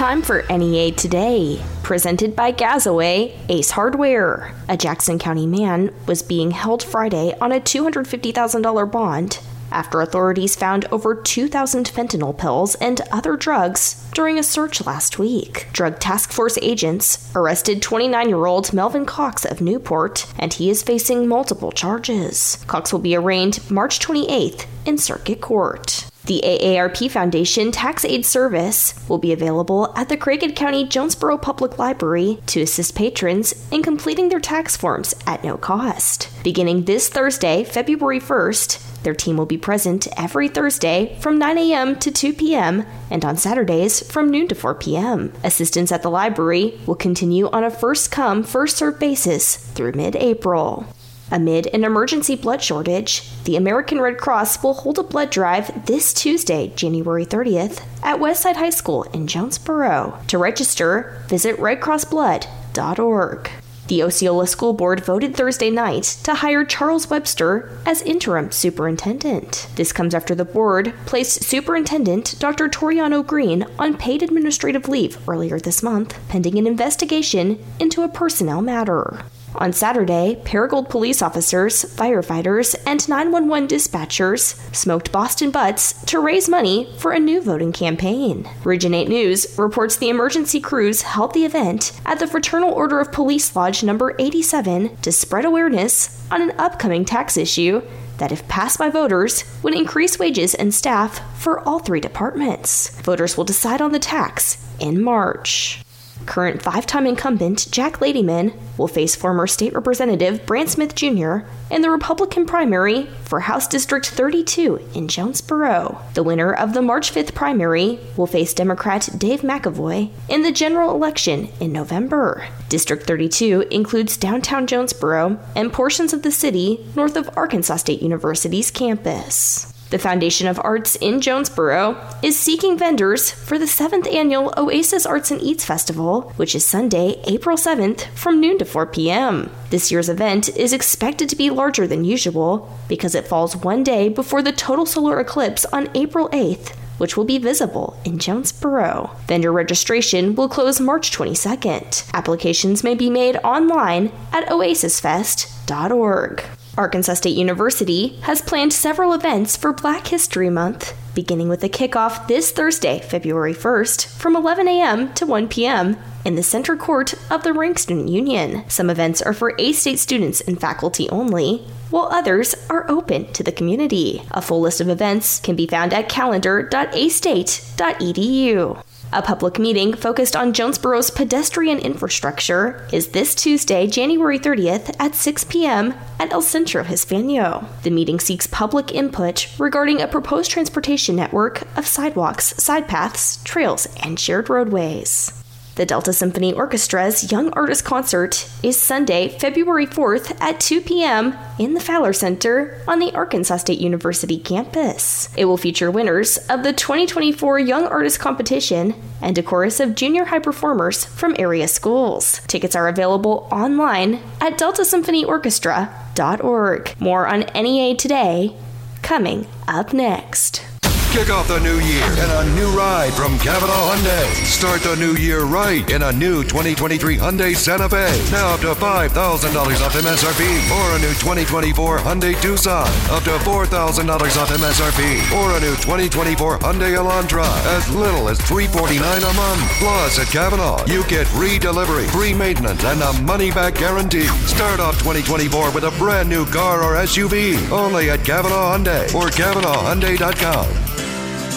time for NEA Today, presented by Gazaway Ace Hardware. A Jackson County man was being held Friday on a $250,000 bond after authorities found over 2,000 fentanyl pills and other drugs during a search last week. Drug Task Force agents arrested 29-year-old Melvin Cox of Newport, and he is facing multiple charges. Cox will be arraigned March 28th in Circuit Court. The AARP Foundation Tax Aid Service will be available at the Craighead County Jonesboro Public Library to assist patrons in completing their tax forms at no cost. Beginning this Thursday, February 1st, their team will be present every Thursday from 9 a.m. to 2 p.m. and on Saturdays from noon to 4 p.m. Assistance at the library will continue on a first-come, first-served basis through mid-April. Amid an emergency blood shortage, the American Red Cross will hold a blood drive this Tuesday, January 30th, at Westside High School in Jonesboro. To register, visit redcrossblood.org. The Osceola School Board voted Thursday night to hire Charles Webster as interim superintendent. This comes after the board placed Superintendent Dr. Toriano Green on paid administrative leave earlier this month, pending an investigation into a personnel matter. On Saturday, Paragold police officers, firefighters, and 911 dispatchers smoked Boston butts to raise money for a new voting campaign. Region 8 News reports the emergency crews held the event at the Fraternal Order of Police Lodge No. 87 to spread awareness on an upcoming tax issue that, if passed by voters, would increase wages and staff for all three departments. Voters will decide on the tax in March. Current five-time incumbent Jack Ladyman will face former State Representative Brandt Smith Jr. in the Republican primary for House District 32 in Jonesboro. The winner of the March 5th primary will face Democrat Dave McAvoy in the general election in November. District 32 includes downtown Jonesboro and portions of the city north of Arkansas State University's campus. The Foundation of Arts in Jonesboro is seeking vendors for the 7th Annual Oasis Arts and Eats Festival, which is Sunday, April 7th from noon to 4 p.m. This year's event is expected to be larger than usual because it falls one day before the total solar eclipse on April 8th, which will be visible in Jonesboro. Vendor registration will close March 22nd. Applications may be made online at oasisfest.org. Arkansas State University has planned several events for Black History Month, beginning with a kickoff this Thursday, February 1st, from 11 a.m. to 1 p.m. in the Center Court of the Rank Student Union. Some events are for A-State students and faculty only, while others are open to the community. A full list of events can be found at calendar.astate.edu. A public meeting focused on Jonesboro's pedestrian infrastructure is this Tuesday, January 30th at 6 p.m. at El Centro Hispano. The meeting seeks public input regarding a proposed transportation network of sidewalks, side paths, trails, and shared roadways. The Delta Symphony Orchestra's Young Artist Concert is Sunday, February 4th at 2 p.m. in the Fowler Center on the Arkansas State University campus. It will feature winners of the 2024 Young Artist Competition and a chorus of junior high performers from area schools. Tickets are available online at deltasymphonyorchestra.org. More on NEA Today, coming up next. Kick off the new year and a new ride from Cavanaugh Hyundai. Start the new year right in a new 2023 Hyundai Santa Fe. Now up to $5,000 off MSRP or a new 2024 Hyundai Tucson. Up to $4,000 off MSRP or a new 2024 Hyundai Elantra. As little as $349 a month. Plus at Cavanaugh, you get free delivery, free maintenance, and a money-back guarantee. Start off 2024 with a brand new car or SUV. Only at Cavanaugh Hyundai or CavanaughHyundai.com.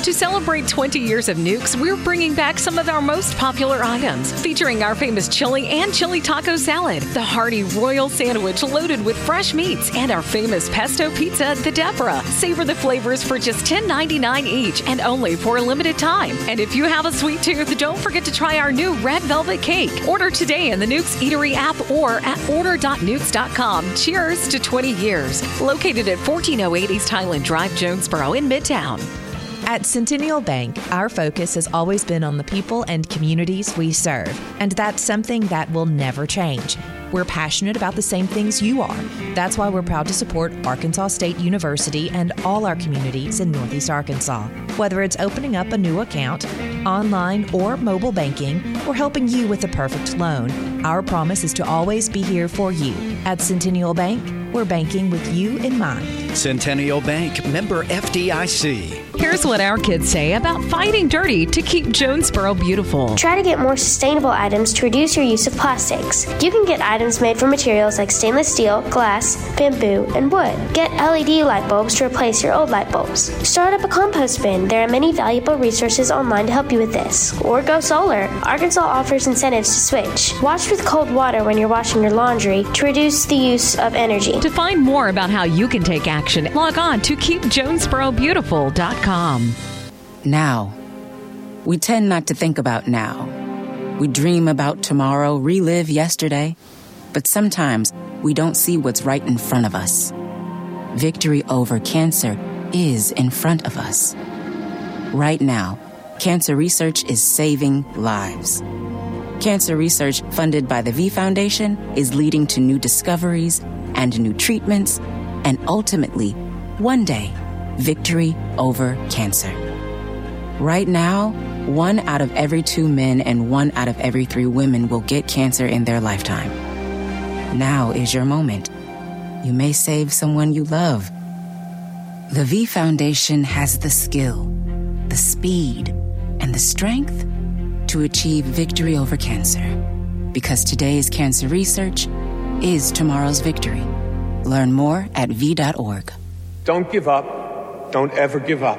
To celebrate 20 years of Nukes, we're bringing back some of our most popular items, featuring our famous chili and chili taco salad, the hearty royal sandwich loaded with fresh meats, and our famous pesto pizza, the Deborah. Savor the flavors for just $10.99 each and only for a limited time. And if you have a sweet tooth, don't forget to try our new red velvet cake. Order today in the Nukes Eatery app or at order.nukes.com. Cheers to 20 years. Located at 1408 East Highland Drive, Jonesboro in Midtown. At Centennial Bank, our focus has always been on the people and communities we serve, and that's something that will never change. We're passionate about the same things you are. That's why we're proud to support Arkansas State University and all our communities in Northeast Arkansas. Whether it's opening up a new account, online or mobile banking, or helping you with the perfect loan. Our promise is to always be here for you. At Centennial Bank, we're banking with you in mind. Centennial Bank, member FDIC. Here's what our kids say about fighting dirty to keep Jonesboro beautiful. Try to get more sustainable items to reduce your use of plastics. You can get items made from materials like stainless steel, glass, bamboo, and wood. Get LED light bulbs to replace your old light bulbs. Start up a compost bin. There are many valuable resources online to help you with this. Or go solar. Arkansas offers incentives to switch. Wash with cold water when you're washing your laundry to reduce the use of energy. To find more about how you can take action, log on to keepjonesborobeautiful.com. Now. We tend not to think about now. We dream about tomorrow, relive yesterday, but sometimes we don't see what's right in front of us. Victory over cancer is in front of us. Right now, cancer research is saving lives. Cancer research funded by the V Foundation is leading to new discoveries and new treatments, and ultimately, one day, victory over cancer. Right now, 1 out of every 2 men and 1 out of every 3 women will get cancer in their lifetime. Now is your moment. You may save someone you love. The V Foundation has the skill, the speed, and the strength to achieve victory over cancer. Because today's cancer research is tomorrow's victory. Learn more at v.org. Don't give up. Don't ever give up.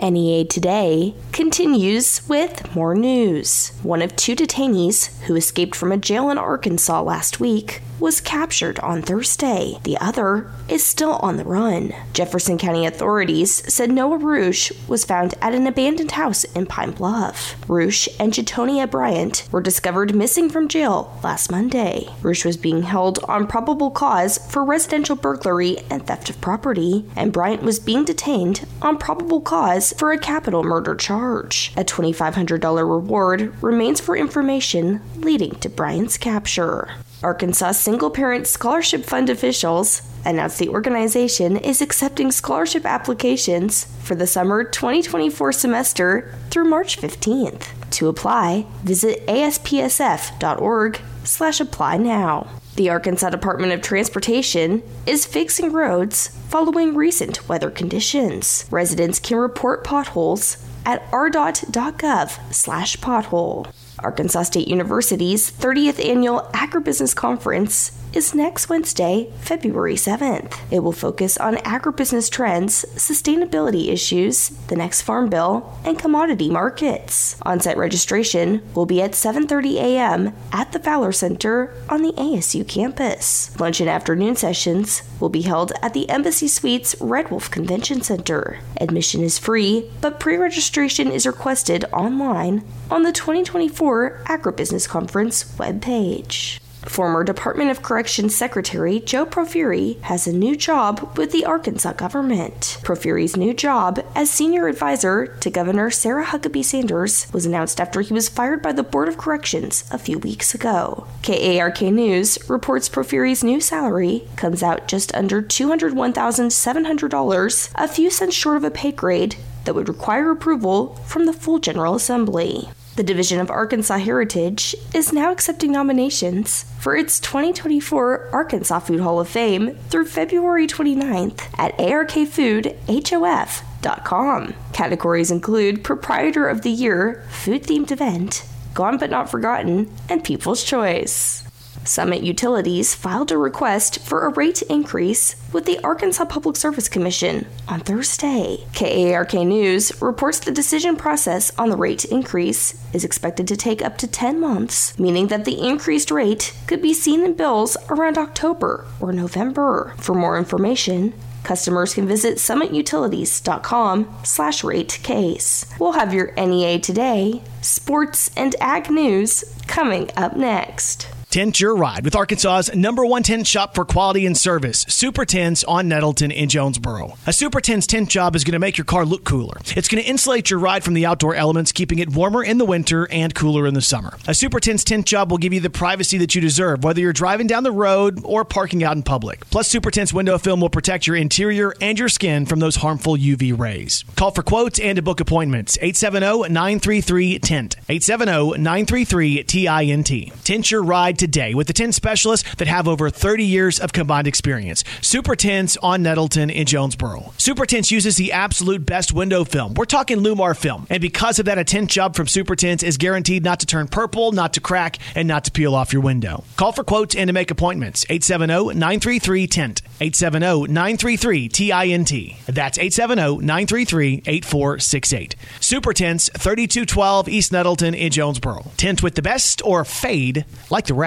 NEA Today continues with more news. One of 2 detainees who escaped from a jail in Arkansas last week was captured on Thursday. The other is still on the run. Jefferson County authorities said Noah Rouge was found at an abandoned house in Pine Bluff. Rouge and Jetonia Bryant were discovered missing from jail last Monday. Rouge was being held on probable cause for residential burglary and theft of property, and Bryant was being detained on probable cause for a capital murder charge. A $2,500 reward remains for information leading to Bryant's capture. Arkansas Single Parent Scholarship Fund officials announced the organization is accepting scholarship applications for the summer 2024 semester through March 15th. To apply, visit aspsf.org/apply now. The Arkansas Department of Transportation is fixing roads following recent weather conditions. Residents can report potholes at rdot.gov/pothole. Arkansas State University's 30th Annual Agribusiness Conference is next Wednesday, February 7th. It will focus on agribusiness trends, sustainability issues, the next farm bill, and commodity markets. On-site registration will be at 7:30 a.m. at the Fowler Center on the ASU campus. Lunch and afternoon sessions will be held at the Embassy Suites Red Wolf Convention Center. Admission is free, but pre-registration is requested online on the 2024 Agribusiness Conference webpage. Former Department of Corrections Secretary Joe Profiri has a new job with the Arkansas government. Profiri's new job as senior advisor to Governor Sarah Huckabee Sanders was announced after he was fired by the Board of Corrections a few weeks ago. KARK News reports Profiri's new salary comes out just under $201,700, a few cents short of a pay grade that would require approval from the full General Assembly. The Division of Arkansas Heritage is now accepting nominations for its 2024 Arkansas Food Hall of Fame through February 29th at arkfoodhof.com. Categories include Proprietor of the Year, Food-Themed Event, Gone But Not Forgotten, and People's Choice. Summit Utilities filed a request for a rate increase with the Arkansas Public Service Commission on Thursday. KARK News reports the decision process on the rate increase is expected to take up to 10 months, meaning that the increased rate could be seen in bills around October or November. For more information, customers can visit summitutilities.com/ratecase. We'll have your NEA Today, sports, and ag news coming up next. Tint your ride with Arkansas's #1 tint shop for quality and service, Super Tints on Nettleton in Jonesboro. A Super Tints tint job is going to make your car look cooler. It's going to insulate your ride from the outdoor elements, keeping it warmer in the winter and cooler in the summer. A Super Tints tint job will give you the privacy that you deserve, whether you're driving down the road or parking out in public. Plus, Super Tints window film will protect your interior and your skin from those harmful UV rays. Call for quotes and to book appointments. 870-933-TINT. 870-933-TINT. Tint your ride today with the tint specialists that have over 30 years of combined experience. Super Tints on Nettleton in Jonesboro. Super Tints uses the absolute best window film. We're talking Lumar film. And because of that, a tint job from Super Tints is guaranteed not to turn purple, not to crack, and not to peel off your window. Call for quotes and to make appointments. 870-933-TINT. 870-933-TINT. That's 870-933-8468. Super Tints, 3212 East Nettleton in Jonesboro. Tint with the best or fade like the rest.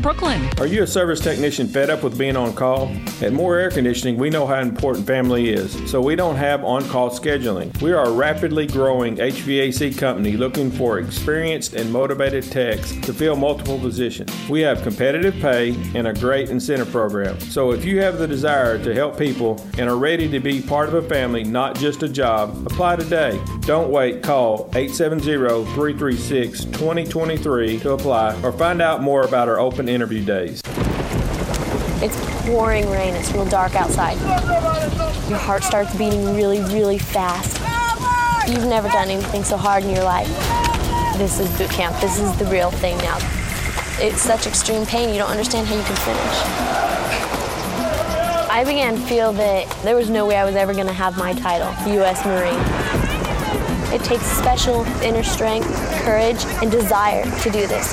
Brooklyn. Are you a service technician fed up with being on call? At Moore Air Conditioning, we know how important family is, so we don't have on-call scheduling. We are a rapidly growing HVAC company looking for experienced and motivated techs to fill multiple positions. We have competitive pay and a great incentive program. So if you have the desire to help people and are ready to be part of a family, not just a job, apply today. Don't wait. Call 870-336-2023 to apply or find out more about our open interview days. It's pouring rain. It's real dark outside. Your heart starts beating really, really fast. You've never done anything so hard in your life. This is boot camp. This is the real thing now. It's such extreme pain, you don't understand how you can finish. I began to feel that there was no way I was ever going to have my title, U.S. Marine. It takes special inner strength, courage, and desire to do this.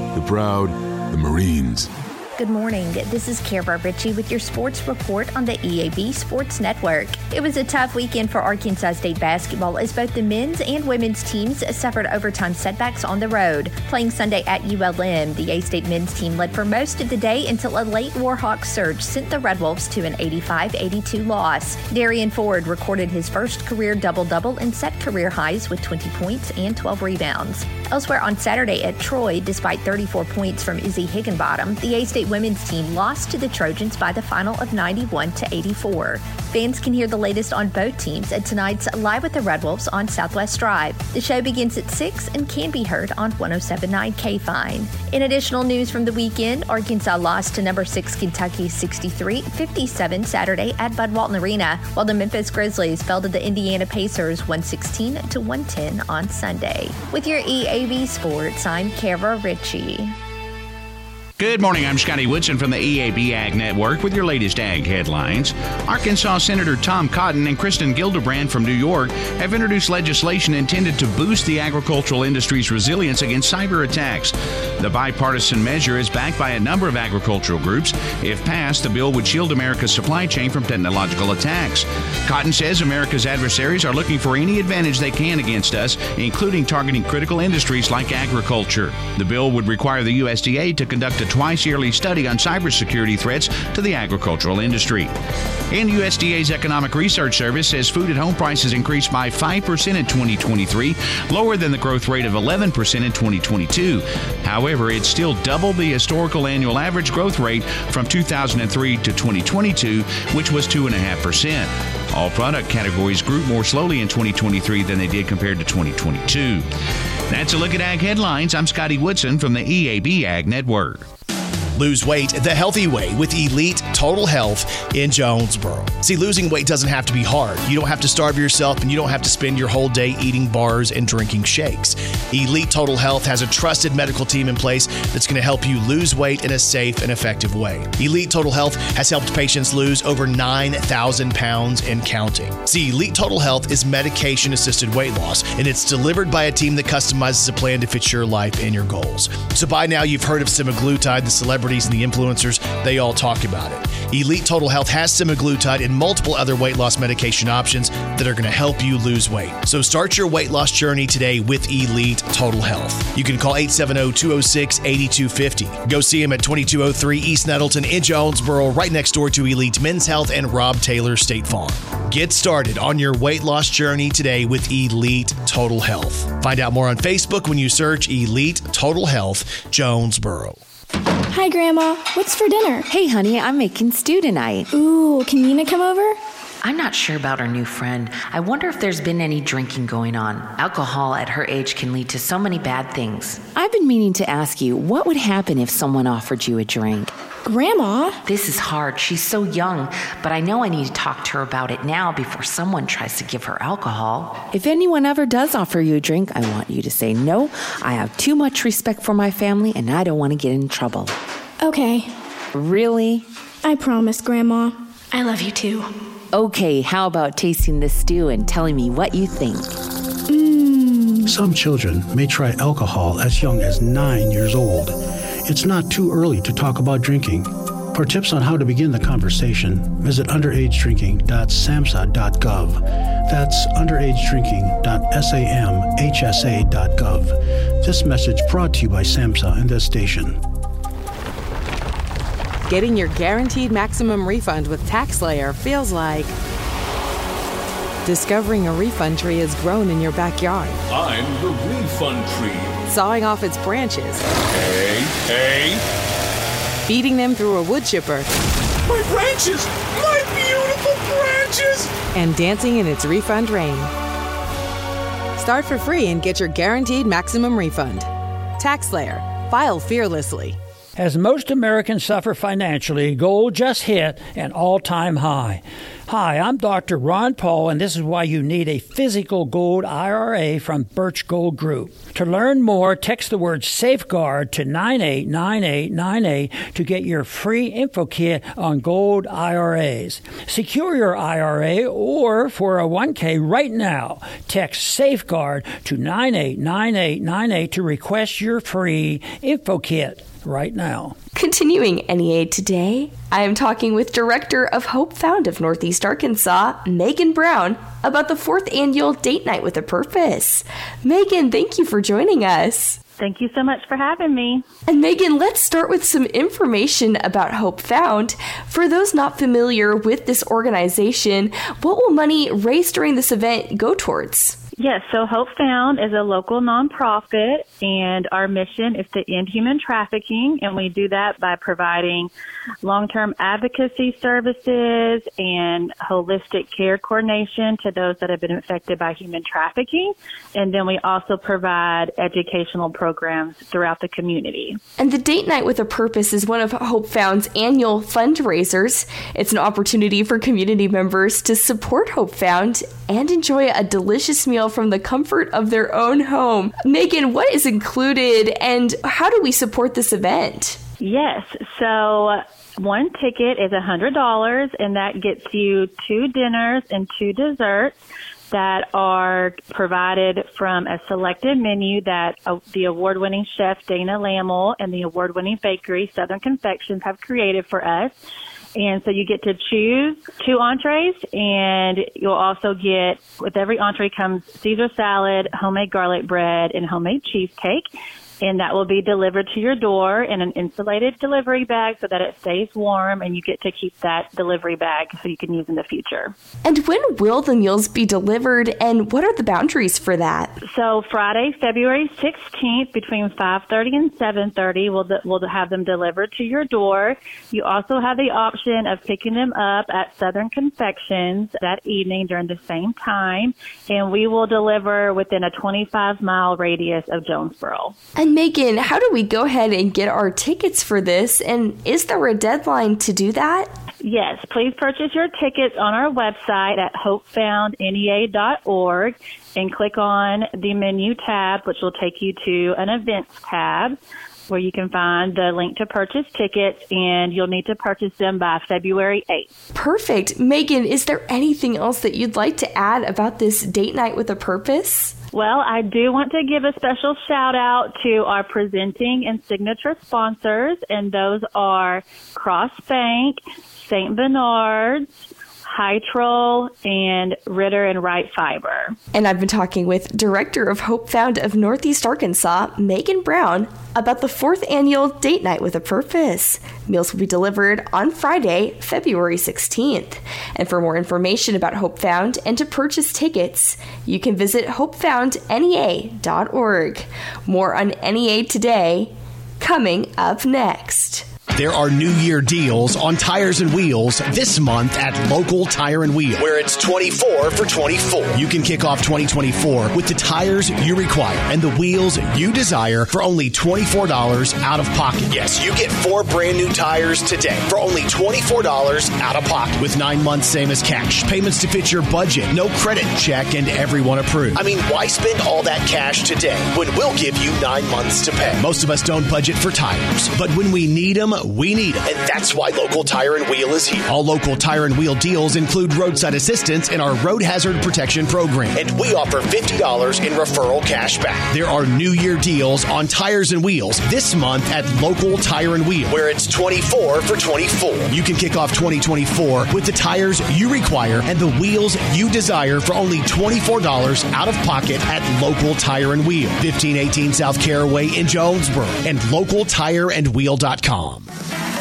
the proud, the Marines. Good morning. This is Kara Ritchie with your sports report on the EAB Sports Network. It was a tough weekend for Arkansas State basketball as both the men's and women's teams suffered overtime setbacks on the road. Playing Sunday at ULM, the A-State men's team led for most of the day until a late Warhawk surge sent the Red Wolves to an 85-82 loss. Darian Ford recorded his first career double-double and set career highs with 20 points and 12 rebounds. Elsewhere on Saturday at Troy, despite 34 points from Izzy Higginbottom, the A-State women's team lost to the Trojans by the final of 91-84. Fans can hear the latest on both teams at tonight's Live with the Red Wolves on Southwest Drive. The show begins at 6 and can be heard on 107.9 K-Fine. In additional news from the weekend, Arkansas lost to number 6 Kentucky 63-57 Saturday at Bud Walton Arena, while the Memphis Grizzlies fell to the Indiana Pacers 116-110 on Sunday. With your EAB Sports, I'm Kara Ritchie. Good morning, I'm Scotty Woodson from the EAB Ag Network with your latest ag headlines. Arkansas Senator Tom Cotton and Kristen Gillibrand from New York have introduced legislation intended to boost the agricultural industry's resilience against cyber attacks. The bipartisan measure is backed by a number of agricultural groups. If passed, the bill would shield America's supply chain from technological attacks. Cotton says America's adversaries are looking for any advantage they can against us, including targeting critical industries like agriculture. The bill would require the USDA to conduct a twice-yearly study on cybersecurity threats to the agricultural industry. And USDA's Economic Research Service says food at home prices increased by 5% in 2023, lower than the growth rate of 11% in 2022. However, it's still double the historical annual average growth rate from 2003 to 2022, which was 2.5%. All product categories grew more slowly in 2023 than they did compared to 2022. That's a look at Ag Headlines. I'm Scotty Woodson from the EAB Ag Network. Lose weight the healthy way with Elite Total Health in Jonesboro. See, losing weight doesn't have to be hard. You don't have to starve yourself, and you don't have to spend your whole day eating bars and drinking shakes. Elite Total Health has a trusted medical team in place that's going to help you lose weight in a safe and effective way. Elite Total Health has helped patients lose over 9,000 pounds and counting. See, Elite Total Health is medication-assisted weight loss, and it's delivered by a team that customizes a plan to fit your life and your goals. So by now, you've heard of semaglutide, the celebrities and the influencers, they all talk about it. Elite Total Health has semaglutide and multiple other weight loss medication options that are going to help you lose weight. So start your weight loss journey today with Elite Total Health. You can call 870-206-8250. Go see them at 2203 East Nettleton in Jonesboro, right next door to Elite Men's Health and Rob Taylor State Farm. Get started on your weight loss journey today with Elite Total Health. Find out more on Facebook when you search Elite Total Health Jonesboro. Hi, Grandma. What's for dinner? Hey, honey, I'm making stew tonight. Ooh, can Nina come over? I'm not sure about her new friend. I wonder if there's been any drinking going on. Alcohol at her age can lead to so many bad things. I've been meaning to ask you, what would happen if someone offered you a drink? Grandma? This is hard. She's so young, but I know I need to talk to her about it now before someone tries to give her alcohol. If anyone ever does offer you a drink, I want you to say no. I have too much respect for my family, and I don't want to get in trouble. Okay. Really? I promise, Grandma. I love you too. Okay, how about tasting this stew and telling me what you think? Some children may try alcohol as young as 9 years old. It's not too early to talk about drinking. For tips on how to begin the conversation, visit underagedrinking.samhsa.gov. That's underagedrinking.samhsa.gov. This message brought to you by SAMHSA and this station. Getting your guaranteed maximum refund with TaxSlayer feels like discovering a refund tree has grown in your backyard. I'm the refund tree. Sawing off its branches. Hey. Feeding them through a wood chipper. My branches! My beautiful branches! And dancing in its refund rain. Start for free and get your guaranteed maximum refund. TaxSlayer. File fearlessly. As most Americans suffer financially, gold just hit an all-time high. Hi, I'm Dr. Ron Paul, and this is why you need a physical gold IRA from Birch Gold Group. To learn more, text the word SAFEGUARD to 989898 to get your free info kit on gold IRAs. Secure your IRA or 401k right now. Text SAFEGUARD to 989898 to request your free info kit right now. Continuing NEA Today, I am talking with Director of Hope Found of Northeast Arkansas, Megan Brown, about the 4th Annual Date Night with a Purpose. Megan, thank you for joining us. Thank you so much for having me. And Megan, let's start with some information about Hope Found. For those not familiar with this organization, what will money raised during this event go towards? Yes, so Hope Found is a local nonprofit, and our mission is to end human trafficking, and we do that by providing long-term advocacy services and holistic care coordination to those that have been affected by human trafficking, and then we also provide educational programs throughout the community. And the Date Night with a Purpose is one of Hope Found's annual fundraisers. It's an opportunity for community members to support Hope Found and enjoy a delicious meal from the comfort of their own home. Megan, what is included and how do we support this event? Yes, so one ticket is $100 and that gets you 2 dinners and 2 desserts that are provided from a selected menu that the award-winning chef Dana Lammel and the award-winning bakery Southern Confections have created for us. And so you get to choose 2 entrees, and you'll also get, with every entree comes Caesar salad, homemade garlic bread, and homemade cheesecake. And that will be delivered to your door in an insulated delivery bag so that it stays warm, and you get to keep that delivery bag so you can use in the future. And when will the meals be delivered, and what are the boundaries for that? So Friday, February 16th, between 5:30 and 7:30, we'll have them delivered to your door. You also have the option of picking them up at Southern Confections that evening during the same time, and we will deliver within a 25-mile radius of Jonesboro. And Megan, how do we go ahead and get our tickets for this? And is there a deadline to do that? Yes, please purchase your tickets on our website at hopefoundnea.org and click on the menu tab, which will take you to an events tab where you can find the link to purchase tickets, and you'll need to purchase them by February 8th. Perfect. Megan, is there anything else that you'd like to add about this date night with a purpose? Well, I do want to give a special shout out to our presenting and signature sponsors, and those are Cross Bank, St. Bernard's, Hytrol, and Ritter and Wright Fiber. And I've been talking with Director of Hope Found of Northeast Arkansas, Megan Brown, about the 4th annual Date Night with a Purpose. Meals will be delivered on Friday, February 16th. And for more information about Hope Found and to purchase tickets, you can visit hopefoundnea.org. More on NEA Today, coming up next. There are New Year deals on tires and wheels this month at Local Tire and Wheel, where it's 24 for 24. You can kick off 2024 with the tires you require and the wheels you desire for only $24 out of pocket. Yes, you get 4 brand new tires today for only $24 out of pocket. With 9 months same as cash, payments to fit your budget, no credit check, and everyone approved. I mean, why spend all that cash today when we'll give you 9 months to pay? Most of us don't budget for tires, but when we need them, we need them. And that's why Local Tire and Wheel is here. All Local Tire and Wheel deals include roadside assistance and our road hazard protection program. And we offer $50 in referral cash back. There are New Year deals on tires and wheels this month at Local Tire and Wheel, where it's 24 for 24. You can kick off 2024 with the tires you require and the wheels you desire for only $24 out of pocket at Local Tire and Wheel, 1518 South Caraway in Jonesboro, and localtireandwheel.com.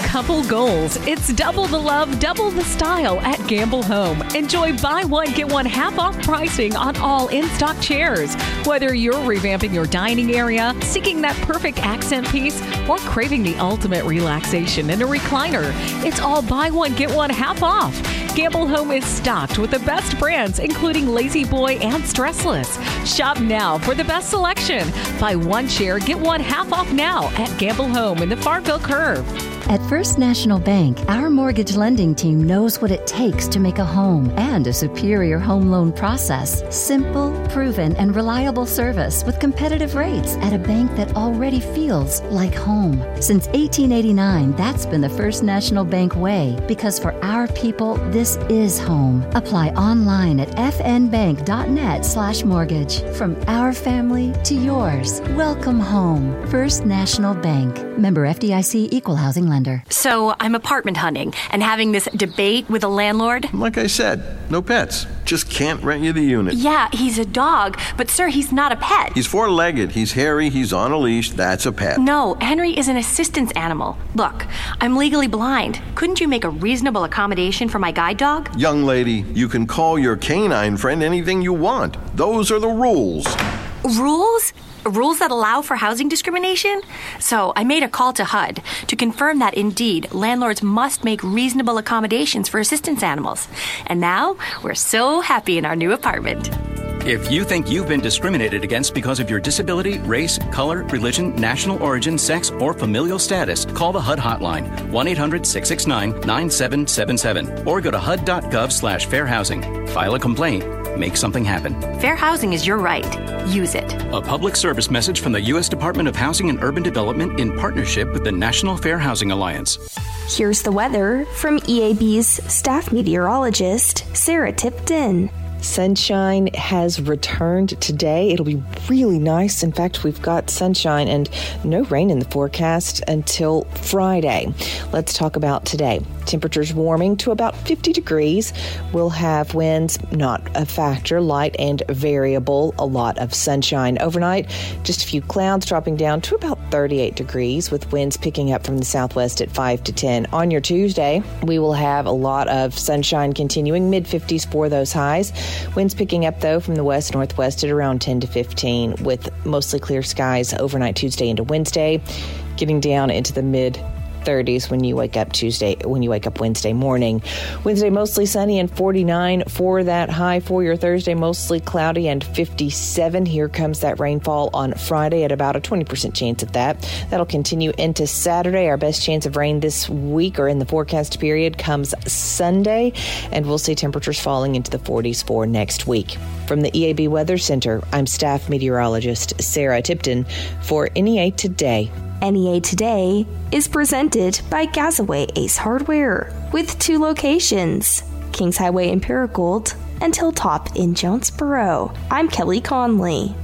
Couple goals. It's double the love, double the style at Gamble Home. Enjoy buy one, get one half off pricing on all in-stock chairs. Whether you're revamping your dining area, seeking that perfect accent piece, or craving the ultimate relaxation in a recliner, it's all buy one, get one half off. Gamble Home is stocked with the best brands, including Lazy Boy and Stressless. Shop now for the best selection. Buy one chair, get one half off now at Gamble Home in the Farmville Curve. At First National Bank, our mortgage lending team knows what it takes to make a home, and a superior home loan process. Simple, proven, and reliable service with competitive rates at a bank that already feels like home. Since 1889, that's been the First National Bank way, because for our people, this is home. Apply online at fnbank.net/mortgage. From our family to yours, welcome home. First National Bank. Member FDIC, Equal Housing Lender. So I'm apartment hunting and having this debate with a landlord. Like I said, no pets. Just can't rent you the unit. Yeah, he's a dog, but sir, he's not a pet. He's four-legged, he's hairy, he's on a leash, that's a pet. No, Henry is an assistance animal. Look, I'm legally blind. Couldn't you make a reasonable accommodation for my guide dog? Young lady, you can call your canine friend anything you want. Those are the rules. Rules? Rules that allow for housing discrimination? So I made a call to HUD to confirm that indeed landlords must make reasonable accommodations for assistance animals. And now we're so happy in our new apartment. If you think you've been discriminated against because of your disability, race, color, religion, national origin, sex, or familial status, call the HUD hotline, 1-800-669-9777, or go to hud.gov/fairhousing. File a complaint. Make something happen. Fair housing is your right. Use it. A public service message from the U.S. Department of Housing and Urban Development in partnership with the National Fair Housing Alliance. Here's the weather from EAB's staff meteorologist, Sarah Tipton. Sunshine has returned today. It'll be really nice. In fact, we've got sunshine and no rain in the forecast until Friday. Let's talk about today. Temperatures warming to about 50 degrees. We'll have winds, not a factor, light and variable. A lot of sunshine overnight. Just a few clouds dropping down to about 38 degrees with winds picking up from the southwest at 5 to 10. On your Tuesday, we will have a lot of sunshine continuing, mid-50s for those highs. Winds picking up, though, from the west-northwest at around 10 to 15 with mostly clear skies overnight Tuesday into Wednesday, getting down into the mid 30s when you wake up Wednesday morning. Wednesday, mostly sunny and 49 for that high. For your Thursday, mostly cloudy and 57. Here comes that rainfall on Friday at about a 20% chance of that. That'll continue into Saturday. Our best chance of rain this week or in the forecast period comes Sunday, and we'll see temperatures falling into the 40s for next week. From the EAB Weather Center, I'm staff meteorologist Sarah Tipton for NEA Today. NEA Today is presented by Gazaway Ace Hardware with two locations, Kings Highway in Paragould and Hilltop in Jonesboro. I'm Kelly Conley.